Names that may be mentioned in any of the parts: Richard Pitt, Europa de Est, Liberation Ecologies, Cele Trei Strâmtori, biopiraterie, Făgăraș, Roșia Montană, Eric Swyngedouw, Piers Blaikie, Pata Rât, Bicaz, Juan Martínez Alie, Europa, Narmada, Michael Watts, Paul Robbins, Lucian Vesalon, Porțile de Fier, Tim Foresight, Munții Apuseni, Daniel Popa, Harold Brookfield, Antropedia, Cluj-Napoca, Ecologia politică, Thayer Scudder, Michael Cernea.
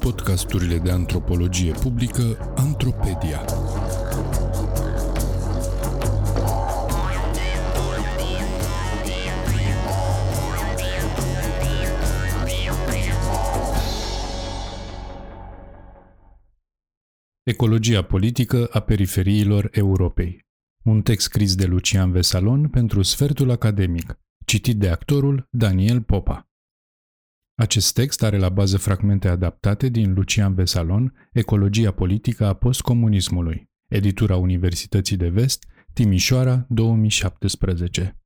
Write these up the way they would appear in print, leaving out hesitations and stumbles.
Podcasturile de antropologie publică Antropedia. Ecologia politică a periferiilor Europei. Un text scris de Lucian Vesalon pentru Sfertul Academic, citit de actorul Daniel Popa. Acest text are la bază fragmente adaptate din Lucian Vesalon, Ecologia politică a postcomunismului, editura Universității de Vest, Timișoara, 2017.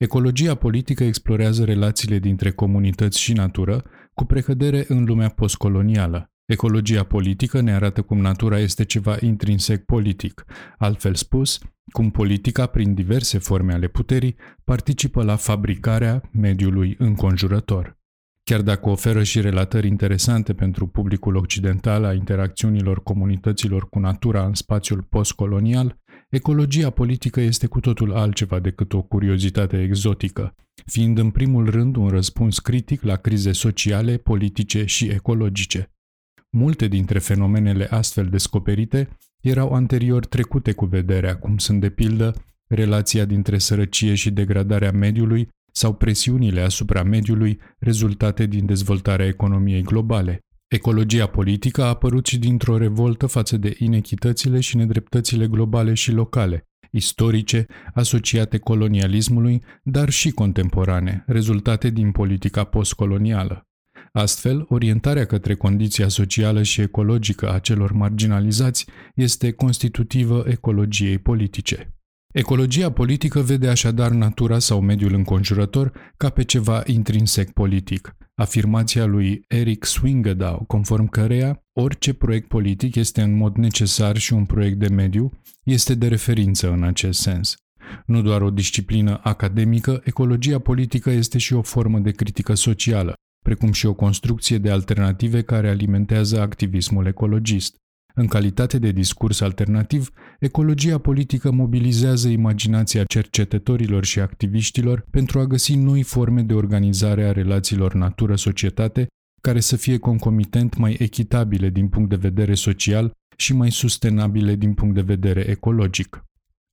Ecologia politică explorează relațiile dintre comunități și natură, cu precădere în lumea postcolonială. Ecologia politică ne arată cum natura este ceva intrinsec politic, altfel spus, cum politica, prin diverse forme ale puterii, participă la fabricarea mediului înconjurător. Chiar dacă oferă și relatări interesante pentru publicul occidental a interacțiunilor comunităților cu natura în spațiul postcolonial, ecologia politică este cu totul altceva decât o curiozitate exotică, fiind în primul rând un răspuns critic la crize sociale, politice și ecologice. Multe dintre fenomenele astfel descoperite erau anterior trecute cu vederea, cum sunt de pildă relația dintre sărăcie și degradarea mediului sau presiunile asupra mediului rezultate din dezvoltarea economiei globale. Ecologia politică a apărut și dintr-o revoltă față de inechitățile și nedreptățile globale și locale, istorice, asociate colonialismului, dar și contemporane, rezultate din politica postcolonială. Astfel, orientarea către condiția socială și ecologică a celor marginalizați este constitutivă ecologiei politice. Ecologia politică vede așadar natura sau mediul înconjurător ca pe ceva intrinsec politic. Afirmația lui Eric Swyngedouw, conform căreia orice proiect politic este în mod necesar și un proiect de mediu, este de referință în acest sens. Nu doar o disciplină academică, ecologia politică este și o formă de critică socială, precum și o construcție de alternative care alimentează activismul ecologist. În calitate de discurs alternativ, ecologia politică mobilizează imaginația cercetătorilor și activiștilor pentru a găsi noi forme de organizare a relațiilor natură-societate care să fie concomitent mai echitabile din punct de vedere social și mai sustenabile din punct de vedere ecologic.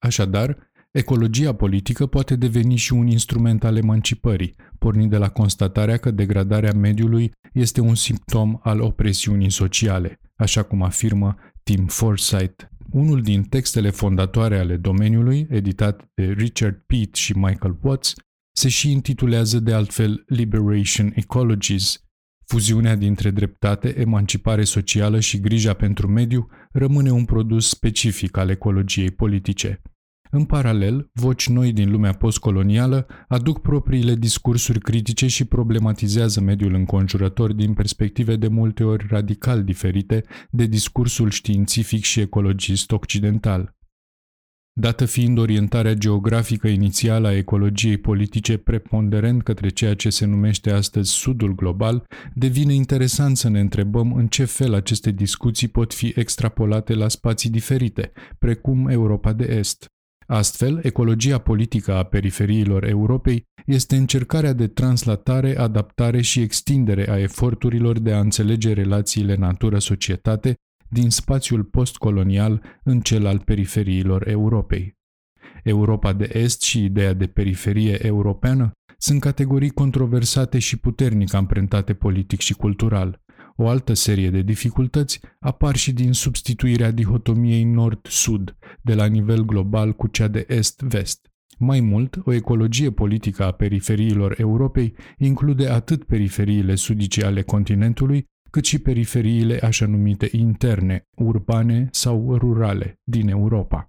Așadar, ecologia politică poate deveni și un instrument al emancipării, pornind de la constatarea că degradarea mediului este un simptom al opresiunii sociale, așa cum afirmă Tim Foresight. Unul din textele fondatoare ale domeniului, editat de Richard Pitt și Michael Watts, se și intitulează de altfel Liberation Ecologies. Fuziunea dintre dreptate, emancipare socială și grija pentru mediu rămâne un produs specific al ecologiei politice. În paralel, voci noi din lumea postcolonială aduc propriile discursuri critice și problematizează mediul înconjurător din perspective de multe ori radical diferite de discursul științific și ecologist occidental. Dată fiind orientarea geografică inițială a ecologiei politice preponderent către ceea ce se numește astăzi Sudul global, devine interesant să ne întrebăm în ce fel aceste discuții pot fi extrapolate la spații diferite, precum Europa de Est. Astfel, ecologia politică a periferiilor Europei este încercarea de translatare, adaptare și extindere a eforturilor de a înțelege relațiile natură-societate din spațiul postcolonial în cel al periferiilor Europei. Europa de Est și ideea de periferie europeană sunt categorii controversate și puternic amprentate politic și cultural. O altă serie de dificultăți apar și din substituirea dihotomiei nord-sud de la nivel global cu cea de est-vest. Mai mult, o ecologie politică a periferiilor Europei include atât periferiile sudice ale continentului, cât și periferiile așa numite interne, urbane sau rurale din Europa.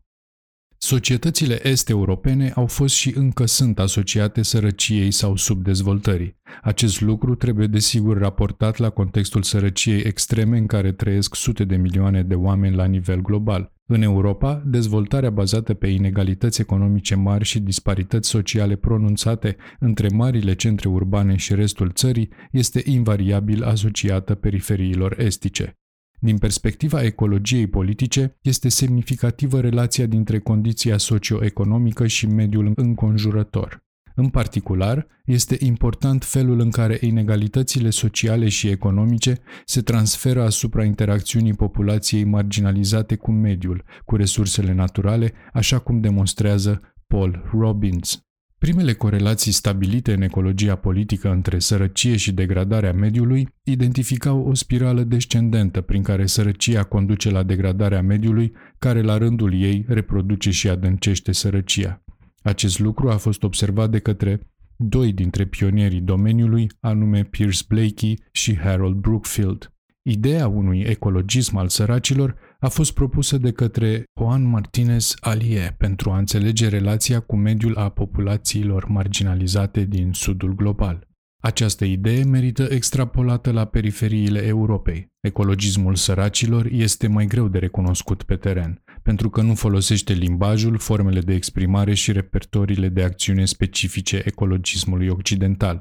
Societățile est-europene au fost și încă sunt asociate sărăciei sau subdezvoltării. Acest lucru trebuie desigur raportat la contextul sărăciei extreme în care trăiesc sute de milioane de oameni la nivel global. În Europa, dezvoltarea bazată pe inegalități economice mari și disparități sociale pronunțate între marile centre urbane și restul țării este invariabil asociată periferiilor estice. Din perspectiva ecologiei politice, este semnificativă relația dintre condiția socioeconomică și mediul înconjurător. În particular, este important felul în care inegalitățile sociale și economice se transferă asupra interacțiunii populației marginalizate cu mediul, cu resursele naturale, așa cum demonstrează Paul Robbins. Primele corelații stabilite în ecologia politică între sărăcie și degradarea mediului identificau o spirală descendentă prin care sărăcia conduce la degradarea mediului, care la rândul ei reproduce și adâncește sărăcia. Acest lucru a fost observat de către doi dintre pionierii domeniului, anume Piers Blaikie și Harold Brookfield. Ideea unui ecologism al săracilor a fost propusă de către Juan Martínez Alie pentru a înțelege relația cu mediul a populațiilor marginalizate din sudul global. Această idee merită extrapolată la periferiile Europei. Ecologismul săracilor este mai greu de recunoscut pe teren, pentru că nu folosește limbajul, formele de exprimare și repertoriile de acțiune specifice ecologismului occidental.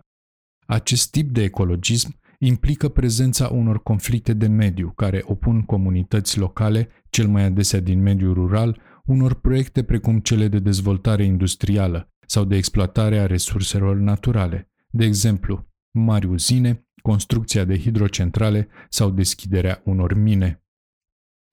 Acest tip de ecologism implică prezența unor conflicte de mediu care opun comunități locale, cel mai adesea din mediul rural, unor proiecte precum cele de dezvoltare industrială sau de exploatare a resurselor naturale, de exemplu, mari uzine, construcția de hidrocentrale sau deschiderea unor mine.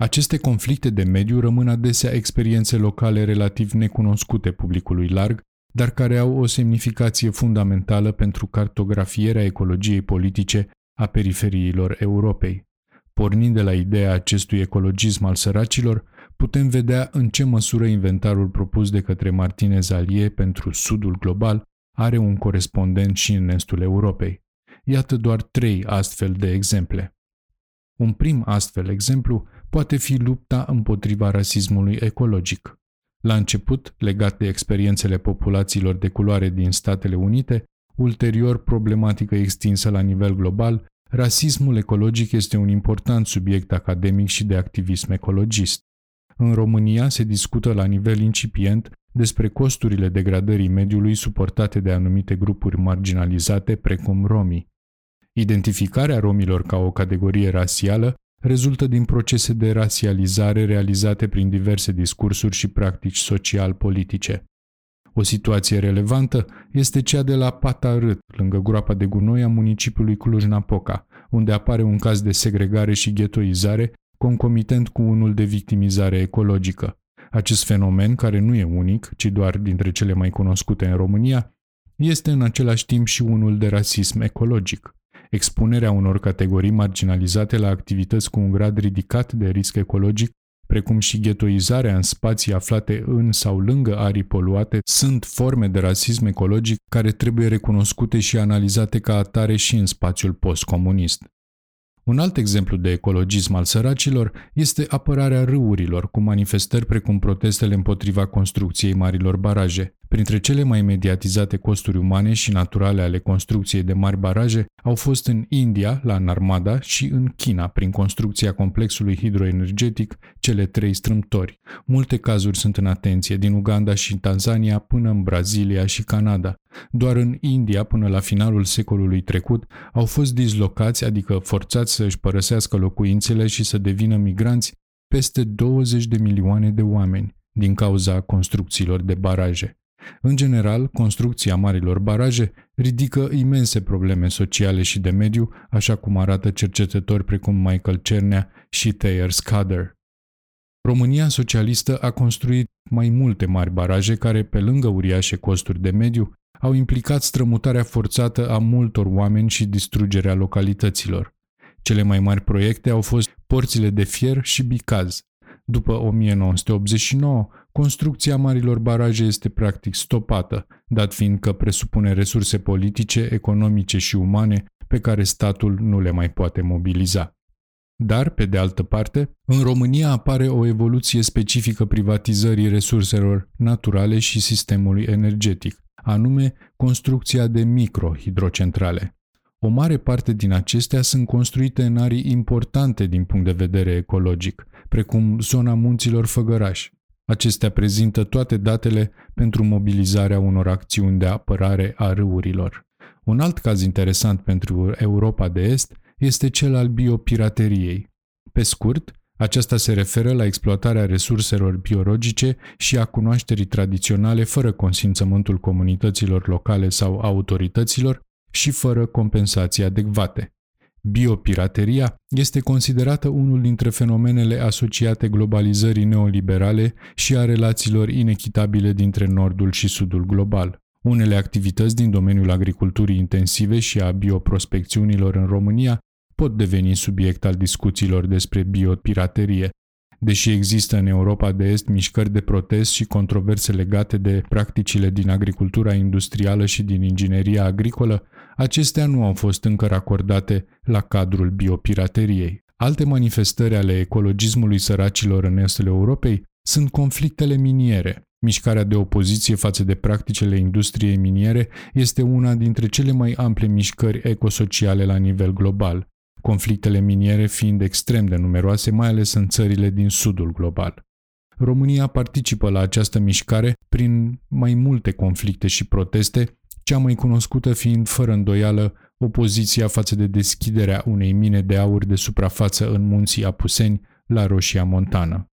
Aceste conflicte de mediu rămân adesea experiențe locale relativ necunoscute publicului larg, dar care au o semnificație fundamentală pentru cartografierea ecologiei politice a periferiilor Europei. Pornind de la ideea acestui ecologism al săracilor, putem vedea în ce măsură inventarul propus de către Martínez Alie pentru sudul global are un corespondent și în estul Europei. Iată doar 3 astfel de exemple. Un prim astfel exemplu poate fi lupta împotriva rasismului ecologic. La început, legat de experiențele populațiilor de culoare din Statele Unite, ulterior problematică extinsă la nivel global, rasismul ecologic este un important subiect academic și de activism ecologist. În România se discută la nivel incipient despre costurile degradării mediului suportate de anumite grupuri marginalizate, precum romii. Identificarea romilor ca o categorie rasială rezultă din procese de rasializare realizate prin diverse discursuri și practici social-politice. O situație relevantă este cea de la Pata Rât, lângă groapa de gunoi a municipiului Cluj-Napoca, unde apare un caz de segregare și ghetoizare, concomitent cu unul de victimizare ecologică. Acest fenomen, care nu e unic, ci doar dintre cele mai cunoscute în România, este în același timp și unul de rasism ecologic. Expunerea unor categorii marginalizate la activități cu un grad ridicat de risc ecologic, precum și ghetoizarea în spații aflate în sau lângă arii poluate, sunt forme de rasism ecologic care trebuie recunoscute și analizate ca atare și în spațiul postcomunist. Un alt exemplu de ecologism al săracilor este apărarea râurilor, cu manifestări precum protestele împotriva construcției marilor baraje. Printre cele mai mediatizate costuri umane și naturale ale construcției de mari baraje au fost în India, la Narmada, și în China, prin construcția complexului hidroenergetic Cele Trei Strâmtori. Multe cazuri sunt în atenție, din Uganda și Tanzania până în Brazilia și Canada. Doar în India, până la finalul secolului trecut, au fost dislocați, adică forțați să își părăsească locuințele și să devină migranți, peste 20 de milioane de oameni, din cauza construcțiilor de baraje. În general, construcția marilor baraje ridică imense probleme sociale și de mediu, așa cum arată cercetători precum Michael Cernea și Thayer Scudder. România socialistă a construit mai multe mari baraje care, pe lângă uriașe costuri de mediu, au implicat strămutarea forțată a multor oameni și distrugerea localităților. Cele mai mari proiecte au fost Porțile de Fier și Bicaz. După 1989, construcția marilor baraje este practic stopată, dat fiind că presupune resurse politice, economice și umane pe care statul nu le mai poate mobiliza. Dar, pe de altă parte, în România apare o evoluție specifică privatizării resurselor naturale și sistemului energetic, anume construcția de microhidrocentrale. O mare parte din acestea sunt construite în arii importante din punct de vedere ecologic, precum zona munților Făgăraș. Acestea prezintă toate datele pentru mobilizarea unor acțiuni de apărare a râurilor. Un alt caz interesant pentru Europa de Est este cel al biopirateriei. Pe scurt, Aceasta se referă la exploatarea resurselor biologice și a cunoașterii tradiționale fără consimțământul comunităților locale sau autorităților și fără compensații adecvate. Biopirateria este considerată unul dintre fenomenele asociate globalizării neoliberale și a relațiilor inechitabile dintre nordul și sudul global. Unele activități din domeniul agriculturii intensive și a bioprospecțiunilor în România pot deveni subiect al discuțiilor despre biopiraterie. Deși există în Europa de Est mișcări de protest și controverse legate de practicile din agricultura industrială și din ingineria agricolă, acestea nu au fost încă racordate la cadrul biopirateriei. Alte manifestări ale ecologismului săracilor în Estul Europei sunt conflictele miniere. Mișcarea de opoziție față de practicile industriei miniere este una dintre cele mai ample mișcări ecosociale la nivel global, conflictele miniere fiind extrem de numeroase, mai ales în țările din sudul global. România participă la această mișcare prin mai multe conflicte și proteste, cea mai cunoscută fiind, fără îndoială, opoziția față de deschiderea unei mine de aur de suprafață în Munții Apuseni, la Roșia Montană.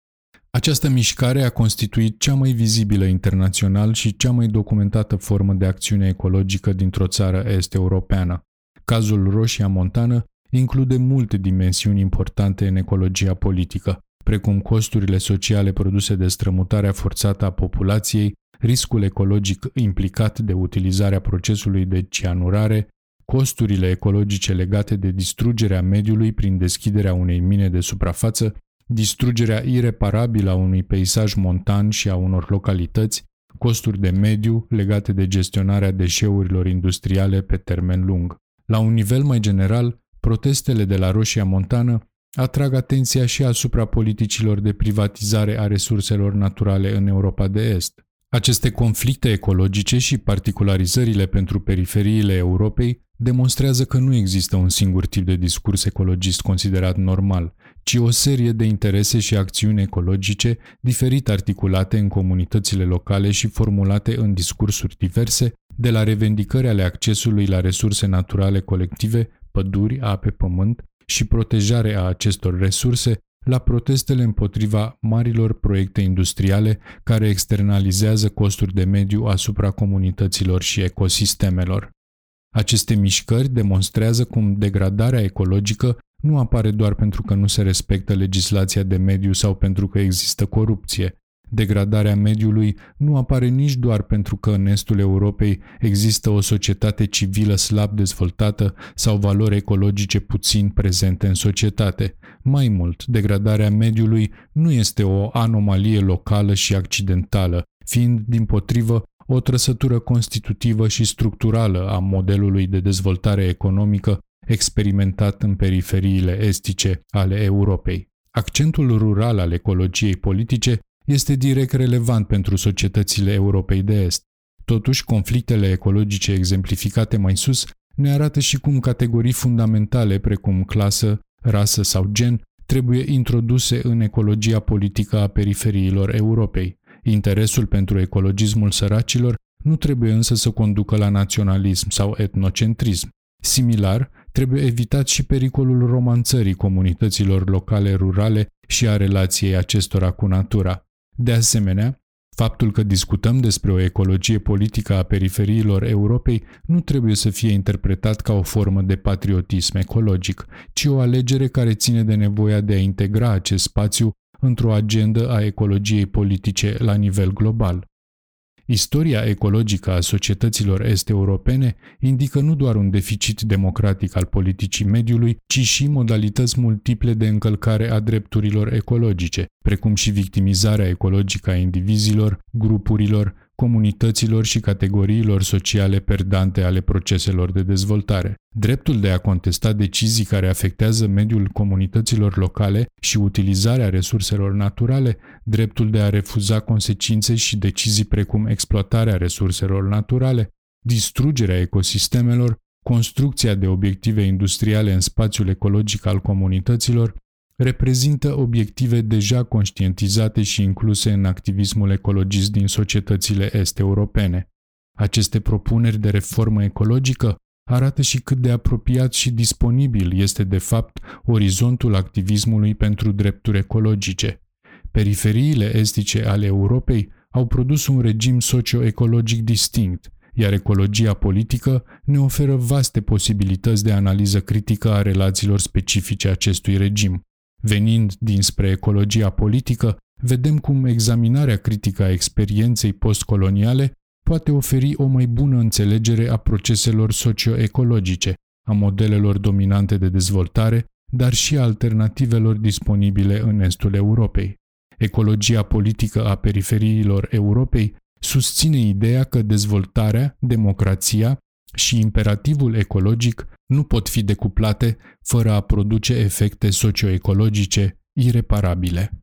Această mișcare a constituit cea mai vizibilă internațional și cea mai documentată formă de acțiune ecologică dintr-o țară est-europeană. Cazul Roșia Montană include multe dimensiuni importante în ecologia politică, precum costurile sociale produse de strămutarea forțată a populației, riscul ecologic implicat de utilizarea procesului de cianurare, costurile ecologice legate de distrugerea mediului prin deschiderea unei mine de suprafață, distrugerea ireparabilă a unui peisaj montan și a unor localități, costuri de mediu legate de gestionarea deșeurilor industriale pe termen lung. La un nivel mai general, protestele de la Roșia Montană atrag atenția și asupra politicilor de privatizare a resurselor naturale în Europa de Est. Aceste conflicte ecologice și particularizările pentru periferiile Europei demonstrează că nu există un singur tip de discurs ecologist considerat normal, ci o serie de interese și acțiuni ecologice diferit articulate în comunitățile locale și formulate în discursuri diverse, de la revendicări ale accesului la resurse naturale colective, păduri, ape, pământ și protejarea acestor resurse, la protestele împotriva marilor proiecte industriale care externalizează costuri de mediu asupra comunităților și ecosistemelor. Aceste mișcări demonstrează cum degradarea ecologică nu apare doar pentru că nu se respectă legislația de mediu sau pentru că există corupție. Degradarea mediului nu apare nici doar pentru că în estul Europei există o societate civilă slab dezvoltată sau valori ecologice puțin prezente în societate. Mai mult, degradarea mediului nu este o anomalie locală și accidentală, fiind, dimpotrivă, o trăsătură constitutivă și structurală a modelului de dezvoltare economică experimentat în periferiile estice ale Europei. Accentul rural al ecologiei politice este direct relevant pentru societățile Europei de Est. Totuși, conflictele ecologice exemplificate mai sus ne arată și cum categorii fundamentale precum clasă, rasă sau gen trebuie introduse în ecologia politică a periferiilor Europei. Interesul pentru ecologismul săracilor nu trebuie însă să conducă la naționalism sau etnocentrism. Similar, trebuie evitat și pericolul romanțării comunităților locale rurale și a relației acestora cu natura. De asemenea, faptul că discutăm despre o ecologie politică a periferiilor Europei nu trebuie să fie interpretat ca o formă de patriotism ecologic, ci o alegere care ține de nevoia de a integra acest spațiu într-o agendă a ecologiei politice la nivel global. Istoria ecologică a societăților est-europene indică nu doar un deficit democratic al politicii mediului, ci și modalități multiple de încălcare a drepturilor ecologice, precum și victimizarea ecologică a indivizilor, grupurilor, comunităților și categoriilor sociale perdante ale proceselor de dezvoltare. Dreptul de a contesta decizii care afectează mediul comunităților locale și utilizarea resurselor naturale, dreptul de a refuza consecințe și decizii precum exploatarea resurselor naturale, distrugerea ecosistemelor, construcția de obiective industriale în spațiul ecologic al comunităților, reprezintă obiective deja conștientizate și incluse în activismul ecologist din societățile est-europene. Aceste propuneri de reformă ecologică arată și cât de apropiat și disponibil este de fapt orizontul activismului pentru drepturi ecologice. Periferiile estice ale Europei au produs un regim socio-ecologic distinct, iar ecologia politică ne oferă vaste posibilități de analiză critică a relațiilor specifice acestui regim. Venind dinspre ecologia politică, vedem cum examinarea critică a experienței postcoloniale poate oferi o mai bună înțelegere a proceselor socio-ecologice, a modelelor dominante de dezvoltare, dar și a alternativelor disponibile în estul Europei. Ecologia politică a periferiilor Europei susține ideea că dezvoltarea, democrația și imperativul ecologic nu pot fi decuplate fără a produce efecte socio-ecologice ireparabile.